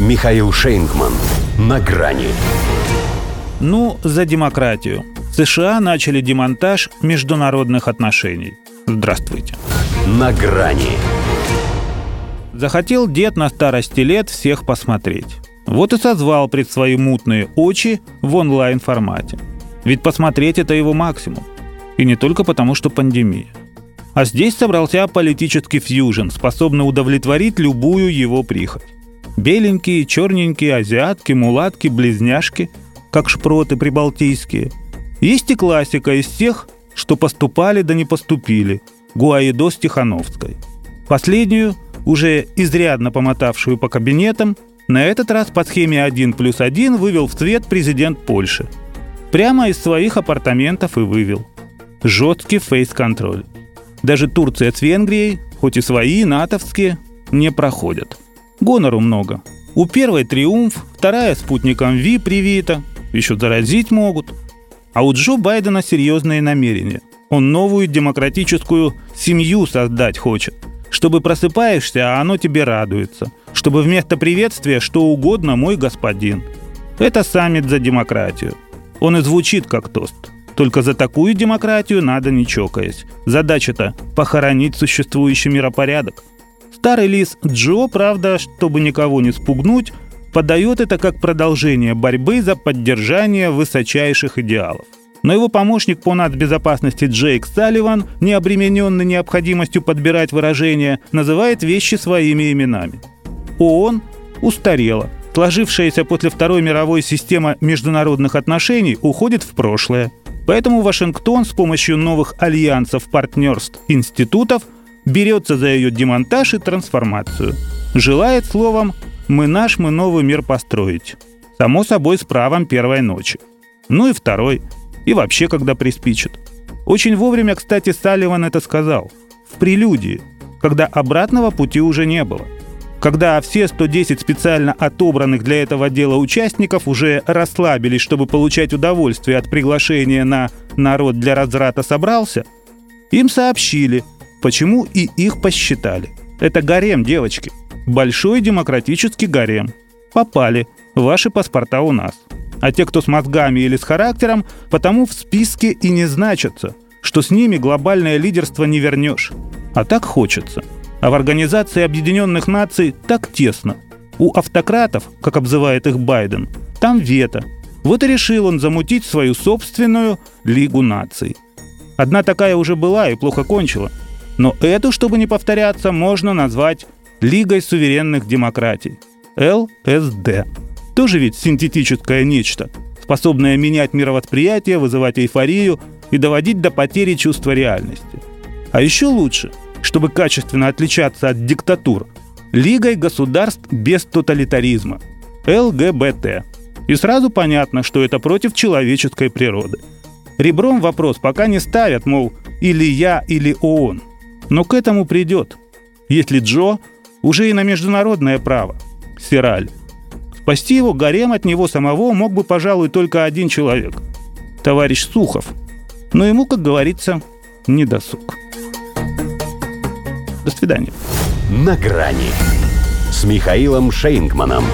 Михаил Шейнгман. На грани. Ну, за демократию. США начали демонтаж международных отношений. Здравствуйте. На грани. Захотел дед на старости лет всех посмотреть. Вот и созвал пред свои мутные очи в онлайн-формате. Ведь посмотреть — это его максимум. И не только потому, что пандемия. А здесь собрался политический фьюжн, способный удовлетворить любую его прихоть. Беленькие, черненькие, азиатки, мулатки, близняшки, как шпроты прибалтийские. Есть и классика из тех, что поступали да не поступили, Гуаидо с Тихановской. Последнюю, уже изрядно помотавшую по кабинетам, на этот раз по схеме 1+1 вывел в свет президент Польши. Прямо из своих апартаментов и вывел. Жесткий фейс-контроль. Даже Турция с Венгрией, хоть и свои, натовские, не проходят. Гонору много. У первой триумф, вторая спутником Ви привита, еще заразить могут. А у Джо Байдена серьезные намерения. Он новую демократическую семью создать хочет. Чтобы просыпаешься, а оно тебе радуется. Чтобы вместо приветствия что угодно, мой господин. Это саммит за демократию. Он и звучит как тост. Только за такую демократию надо не чокаясь. Задача-то – похоронить существующий миропорядок. Старый лис Джо, правда, чтобы никого не спугнуть, подает это как продолжение борьбы за поддержание высочайших идеалов. Но его помощник по нацбезопасности Джейк Салливан, не обремененный необходимостью подбирать выражения, называет вещи своими именами. ООН устарела. Сложившаяся после Второй мировой система международных отношений уходит в прошлое. Поэтому Вашингтон с помощью новых альянсов, партнерств, институтов берется за ее демонтаж и трансформацию. Желает, словом, «мы наш, мы новый мир построить». Само собой, с правом первой ночи. Ну и второй. И вообще, когда приспичит. Очень вовремя, кстати, Салливан это сказал. В прелюдии, когда обратного пути уже не было. Когда все 110 специально отобранных для этого дела участников уже расслабились, чтобы получать удовольствие от приглашения на «Народ для разврата собрался», им сообщили, почему и их посчитали. Это гарем, девочки. Большой демократический гарем. Попали. Ваши паспорта у нас. А те, кто с мозгами или с характером, потому в списке и не значатся, что с ними глобальное лидерство не вернешь. А так хочется. А в Организации Объединенных Наций так тесно. У автократов, как обзывает их Байден, там вето. Вот и решил он замутить свою собственную Лигу наций. Одна такая уже была и плохо кончила. Но эту, чтобы не повторяться, можно назвать Лигой суверенных демократий. ЛСД. Тоже ведь синтетическое нечто, способное менять мировосприятие, вызывать эйфорию и доводить до потери чувства реальности. А еще лучше, чтобы качественно отличаться от диктатур, Лигой государств без тоталитаризма, ЛГБТ. И сразу понятно, что это против человеческой природы. Ребром вопрос пока не ставят, мол, или я, или ООН. Но к этому придет, если Джо уже и на международное право, Сираль. Спасти его гарем от него самого мог бы, пожалуй, только один человек, товарищ Сухов. Но ему, как говорится, не досуг. До свидания. На грани с Михаилом Шейнгманом.